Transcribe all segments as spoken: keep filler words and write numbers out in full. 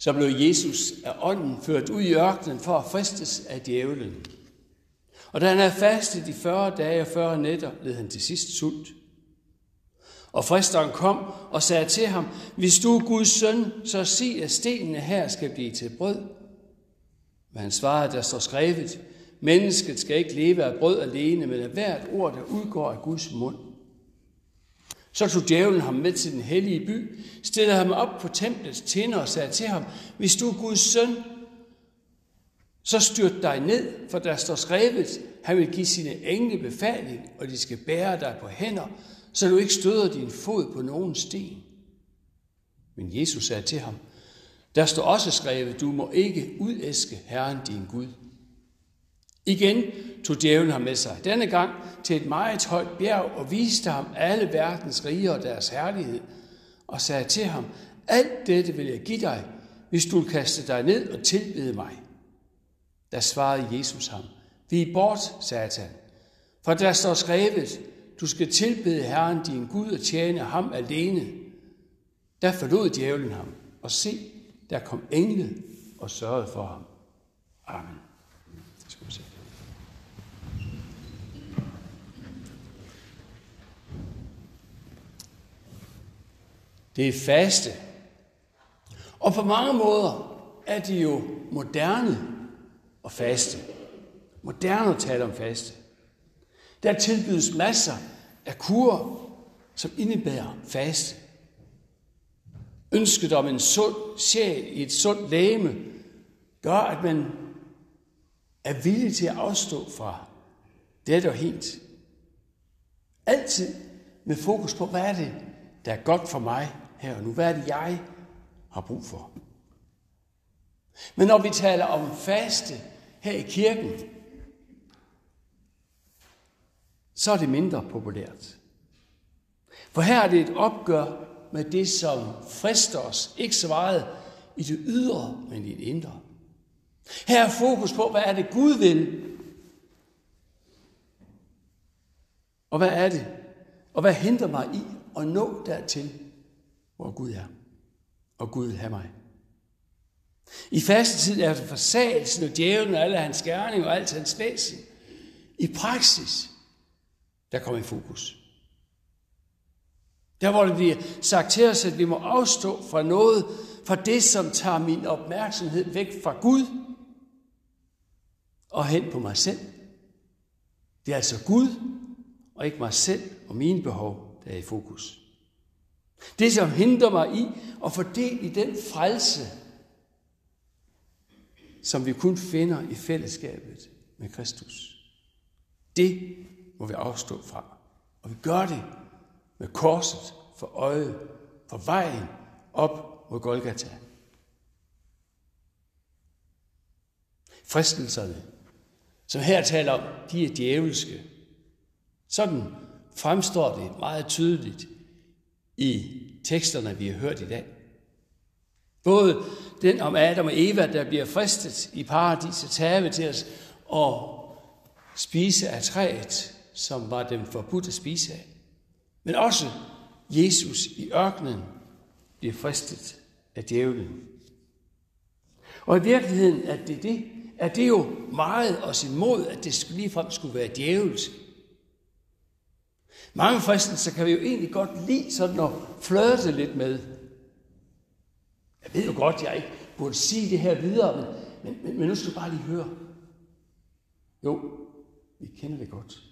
så blev Jesus af ånden ført ud i ørkenen for at fristes af djævelen. Og da han havde fastet i fyrre dage og fyrre nætter, led han til sidst sult. Og fristeren kom og sagde til ham, hvis du er Guds søn, så sig, at stenene her skal blive til brød. Men han svarede, der står skrevet, mennesket skal ikke leve af brød alene, men af hvert ord, der udgår af Guds mund. Så tog djævlen ham med til den hellige by, stillede ham op på templets tinder og sagde til ham, hvis du er Guds søn, så styrt dig ned, for der står skrevet, han vil give sine engle befaling, og de skal bære dig på hænder, så du ikke støder din fod på nogen sten. Men Jesus sagde til ham, der står også skrevet, du må ikke udæske Herren din Gud. Igen tog djævlen ham med sig, denne gang til et meget højt bjerg, og viste ham alle verdens riger og deres herlighed, og sagde til ham, alt dette vil jeg give dig, hvis du vil kaste dig ned og tilbede mig. Der svarede Jesus ham, vig bort, Satan, for der står skrevet, du skal tilbede Herren din Gud og tjene ham alene. Der forlod djævlen ham, og se, der kom englen og sørgede for ham. Amen. Det er faste. Og på mange måder er det jo moderne og faste. Moderne at tale om faste. Der tilbydes masser af kurer, som indebærer faste. Ønsket om en sund sjæl i et sundt legeme gør, at man er villig til at afstå fra det og helt. Altid med fokus på, hvad er det, der er godt for mig her og nu? Hvad er det, jeg har brug for? Men når vi taler om faste her i kirken, så er det mindre populært. For her er det et opgør med det, som frister os, ikke så meget i det ydre, men i det indre. Her er fokus på, hvad er det Gud vil? Og hvad er det? Og hvad hindrer mig i at nå dertil, hvor Gud er? Og Gud vil have mig. I fastetid er det forsagelsen og djævlen og alle hans gerninger og alt hans væsen i praksis, der kommer i fokus. Der hvor det bliver sagt til os, at vi må afstå fra noget, fra det, som tager min opmærksomhed væk fra Gud og hen på mig selv. Det er altså Gud og ikke mig selv og mine behov, der er i fokus. Det, som hindrer mig i at få del i den frelse, som vi kun finder i fællesskabet med Kristus. Det må vi afstå fra. Og vi gør det med korset for øje, for vejen op mod Golgata. Fristelserne, som her taler om, de er djævelske. Sådan fremstår det meget tydeligt i teksterne, vi har hørt i dag. Både den om Adam og Eva, der bliver fristet i paradisets have til at spise af træet, som var dem forbudt at spise af. Men også Jesus i ørkenen bliver fristet af djævlen. Og i virkeligheden er det, det, er det jo meget os imod, at det ligefrem skulle være djævelsk. Mange fristelser kan vi jo egentlig godt lide sådan at flirte lidt med. Jeg ved jo godt, jeg ikke burde sige det her videre, men, men, men, men nu skal du bare lige høre. Jo, vi kender det godt.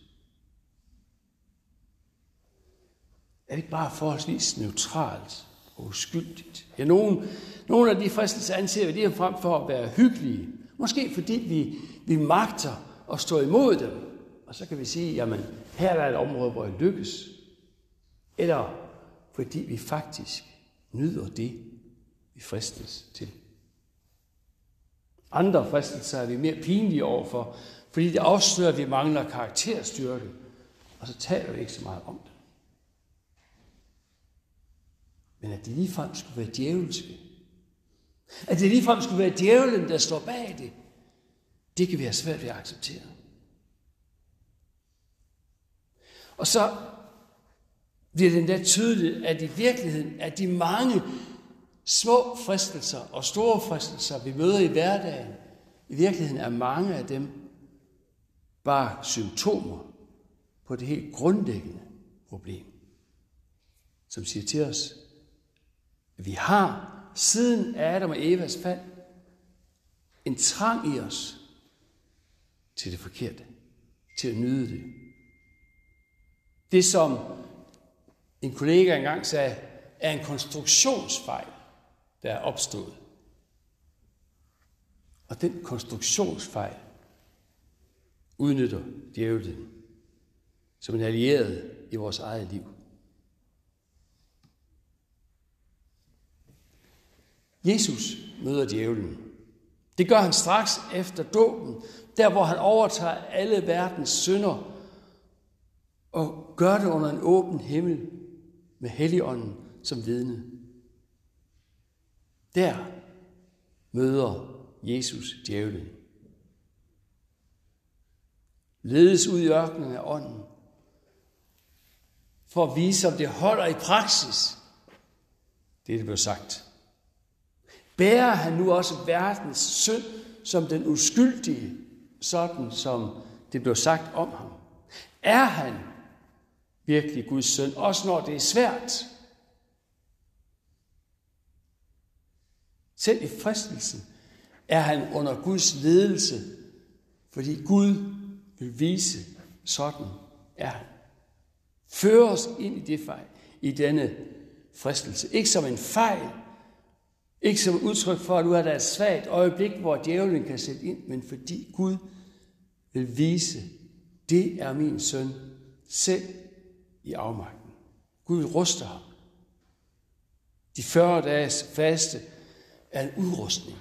Er det ikke bare forholdsvis neutralt og uskyldigt? Ja, nogle, nogle af de fristelser anser vi lige frem for at være hyggelige. Måske fordi vi, vi magter at stå imod dem. Og så kan vi sige, jamen, her er et område, hvor jeg lykkes. Eller fordi vi faktisk nyder det, vi fristes til. Andre fristelser er vi mere pinlige overfor, fordi det afslører, at vi mangler karakterstyrke. Og så taler vi ikke så meget om det. Men at det ligefrem skulle være djævelske, at det ligefrem skulle være djævlen, der står bag det, det kan vi have svært ved at acceptere. Og så bliver det endda tydeligt, at i virkeligheden er de mange, Små fristelser og store fristelser, vi møder i hverdagen, i virkeligheden er mange af dem bare symptomer på det helt grundlæggende problem, som siger til os, at vi har siden Adam og Evas fald en trang i os til det forkerte, til at nyde det. Det, som en kollega engang sagde, er en konstruktionsfejl, der er opstået. Og den konstruktionsfejl udnytter djævelen som en allieret i vores eget liv. Jesus møder djævelen. Det gør han straks efter dåben, der hvor han overtager alle verdens synder og gør det under en åben himmel med Helligånden som vidne. Der møder Jesus djævelen. Ledes ud i ørkenen af ånden, for at vise, om det holder i praksis. Det er det blev sagt. Bærer han nu også verdens synd som den uskyldige, sådan som det blev sagt om ham? Er han virkelig Guds søn, også når det er svært? Selv i fristelsen er han under Guds ledelse, fordi Gud vil vise, sådan er han. Føre os ind i det fejl, i denne fristelse. Ikke som en fejl, ikke som udtryk for, at nu er der et svagt øjeblik, hvor djævlen kan sætte ind, men fordi Gud vil vise, det er min søn, selv i afmagten. Gud ruster ham. De fyrre dages faste er en udrustning.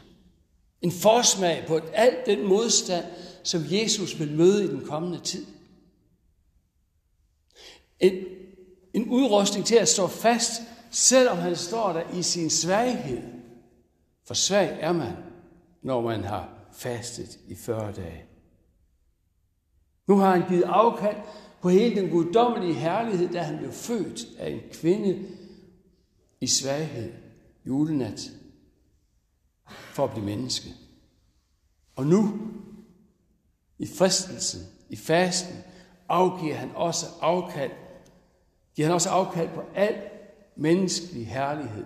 En forsmag på alt den modstand, som Jesus vil møde i den kommende tid. En, en udrustning til at stå fast, selvom han står der i sin svaghed. For svag er man, når man har fastet i fyrre dage. Nu har han givet afkald på hele den guddommelige herlighed, da han blev født af en kvinde i svaghed julenat for at blive menneske. Og nu, i fristelsen, i fasten, afgiver han også afkald. Giver han også afkald på al menneskelig herlighed.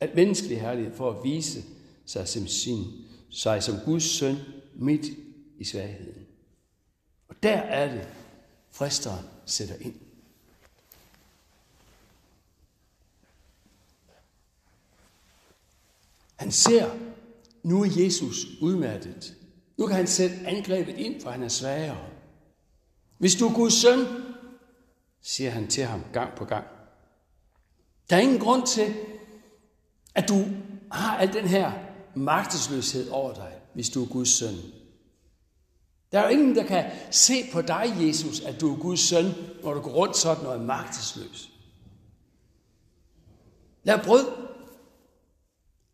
Al menneskelig herlighed for at vise sig som, sin, sig som Guds søn midt i svagheden. Og der er det, fristeren sætter ind. Han ser, nu er Jesus udmattet. Nu kan han sætte angrebet ind, for han er svagere. Hvis du er Guds søn, siger han til ham gang på gang. Der er ingen grund til, at du har al den her magtesløshed over dig, hvis du er Guds søn. Der er jo ingen, der kan se på dig, Jesus, at du er Guds søn, når du går rundt sådan og er magtesløs. Lad brød.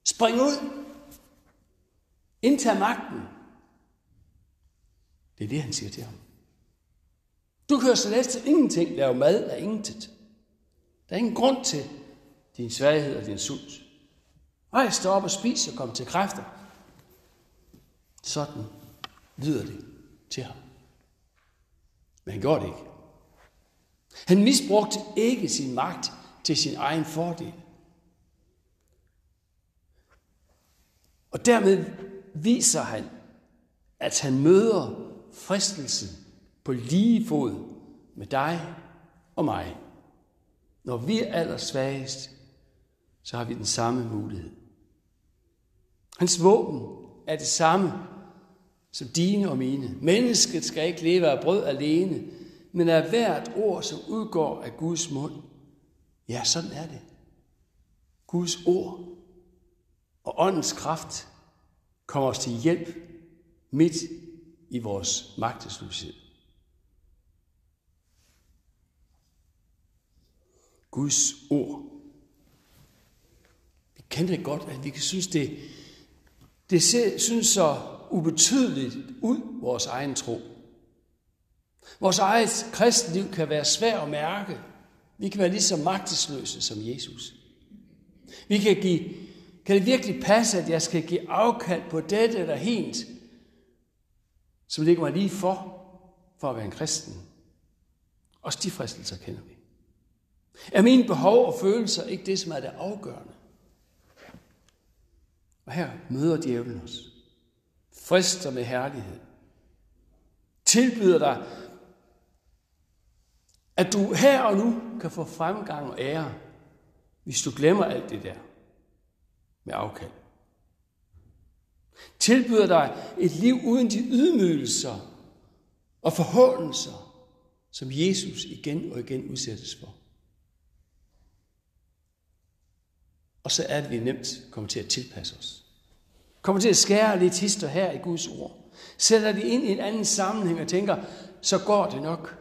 Spring ud. Indtag magten. Det er det, han siger til ham. Du kører så næste ingenting, laver mad af intet. Der er ingen grund til din svaghed og din sult. Rejs dig op og spis og kom til kræfter. Sådan lyder det til ham. Men han gjorde det ikke. Han misbrugte ikke sin magt til sin egen fordel. Og dermed viser han, at han møder fristelsen på lige fod med dig og mig. Når vi er allersvagest, så har vi den samme mulighed. Hans våben er det samme som dine og mine. Mennesket skal ikke leve af brød alene, men af hvert ord, som udgår af Guds mund. Ja, sådan er det. Guds ord og åndens kraft kommer os til hjælp midt i vores magtesløshed. Guds ord. Vi kender det godt, at vi kan synes, det, det synes så ubetydeligt ud, vores egen tro. Vores eget kristenliv kan være svært at mærke. Vi kan være lige så magtesløse som Jesus. Vi kan give, kan det virkelig passe, at jeg skal give afkald på dette eller hent, som ligger mig lige for, for at være en kristen? Også de fristelser kender vi. Er mine behov og følelser ikke det, som er det afgørende? Og her møder djævlen os. Frister med herlighed. Tilbyder dig, at du her og nu kan få fremgang og ære, hvis du glemmer alt det der med afkald. Tilbyder dig et liv uden de ydmygelser og forhånelser, som Jesus igen og igen udsættes for. Og så er det, vi nemt kommer til at tilpasse os. Kommer til at skære lidt hister her i Guds ord. Sætter det ind i en anden sammenhæng og tænker, så går det nok.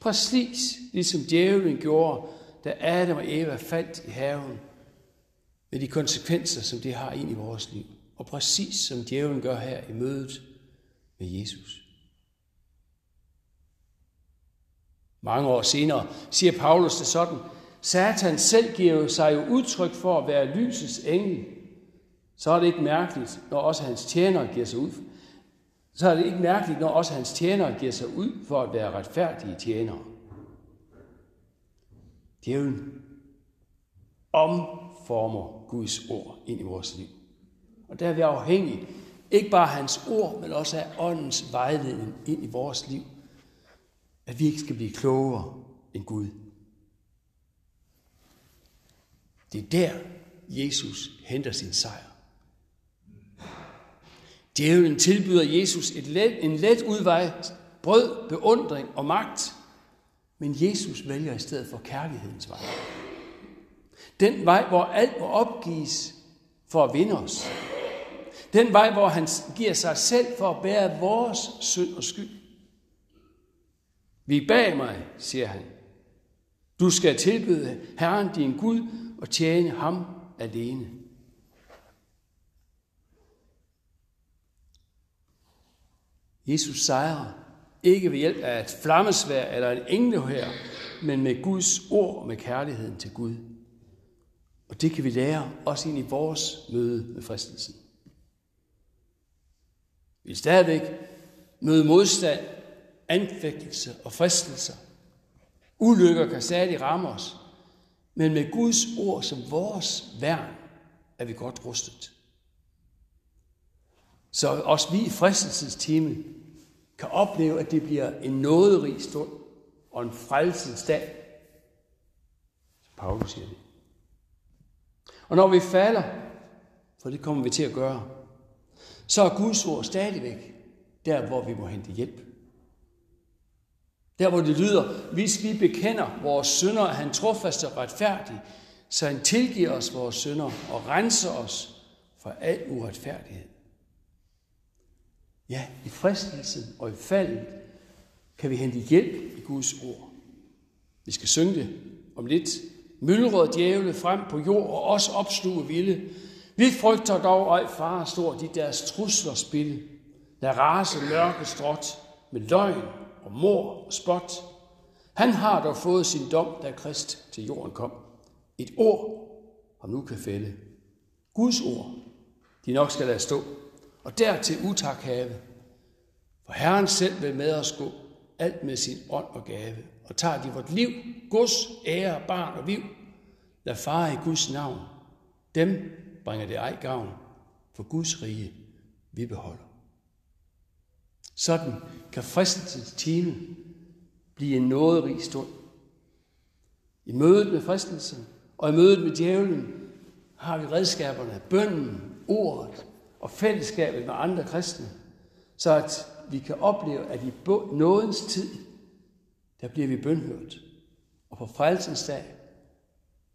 Præcis ligesom djævlen gjorde, da Adam og Eva faldt i haven, med de konsekvenser, som det har ind i vores liv. Og præcis som djævlen gør her i mødet med Jesus. Mange år senere siger Paulus det sådan, Satan selv giver sig jo udtryk for at være lysets engel. Så er det ikke mærkeligt, når også hans tjenere giver sig ud. Så er det ikke mærkeligt, når også hans tjenere giver sig ud for at være retfærdige tjenere. Djævlen omformer Guds ord ind i vores liv. Og der er vi afhængige, ikke bare af hans ord, men også af åndens vejledning ind i vores liv. At vi ikke skal blive klogere end Gud. Det er der, Jesus henter sin sejr. Djævlen tilbyder Jesus et let, en let udvej, brød, beundring og magt, men Jesus vælger i stedet for kærlighedens vej. Den vej, hvor alt må opgives for at vinde os. Den vej, hvor han giver sig selv for at bære vores synd og skyld. Vi bag mig, siger han. Du skal tilbede Herren din Gud og tjene ham alene. Jesus sejrer ikke ved hjælp af et flammesværd eller en englehær, men med Guds ord og med kærligheden til Gud. Og det kan vi lære også ind i vores møde med fristelsen. Vi vil stadigvæk møde modstand, anfægtelser og fristelser. Ulykker kan stadig ramme os, men med Guds ord som vores værn er vi godt rustet. Så også vi i fristelsens time kan opleve, at det bliver en nåderig stund og en frelsens dag, som Paulus siger det. Og når vi falder, for det kommer vi til at gøre, så er Guds ord stadigvæk der, hvor vi må hente hjælp. Der, hvor det lyder, hvis vi bekender vores synder, er han trofast og retfærdig, så han tilgiver os vores synder og renser os for al uretfærdighed. Ja, i fristelsen og i faldet kan vi hente hjælp i Guds ord. Vi skal synge det om lidt. Myldrede djævle frem på jord og os opsluge vilde. Vi frygter dog, ej fare stor, de deres trusler spille. Lad rase mørke stråt med løgn og mor og spot. Han har dog fået sin dom, da Krist til jorden kom. Et ord, han nu kan fælde. Guds ord, de nok skal lade stå. Og dertil utak have. For Herren selv vil med os gå, alt med sin ånd og gave. Og tager de vort liv, gods, ære, barn og viv. Lad fare i Guds navn. Dem bringer det ej gavn. For Guds rige vi beholder. Sådan kan fristelsens time blive en nåderig stund. I mødet med fristelsen og i mødet med djævlen har vi redskaberne, bønnen, ordet og fællesskabet med andre kristne, så at vi kan opleve, at i nådens tid, der bliver vi bønhørt. Og på frelsens dag,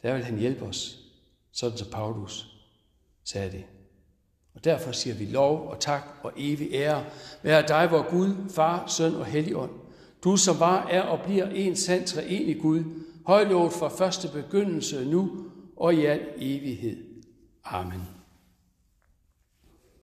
der vil han hjælpe os, sådan som Paulus sagde det. Og derfor siger vi lov og tak og evig ære. Vær dig, vor Gud, Far, Søn og Helligånd. Du som var, er og bliver en sand treenig Gud, højlovet fra første begyndelse nu og i al evighed. Amen.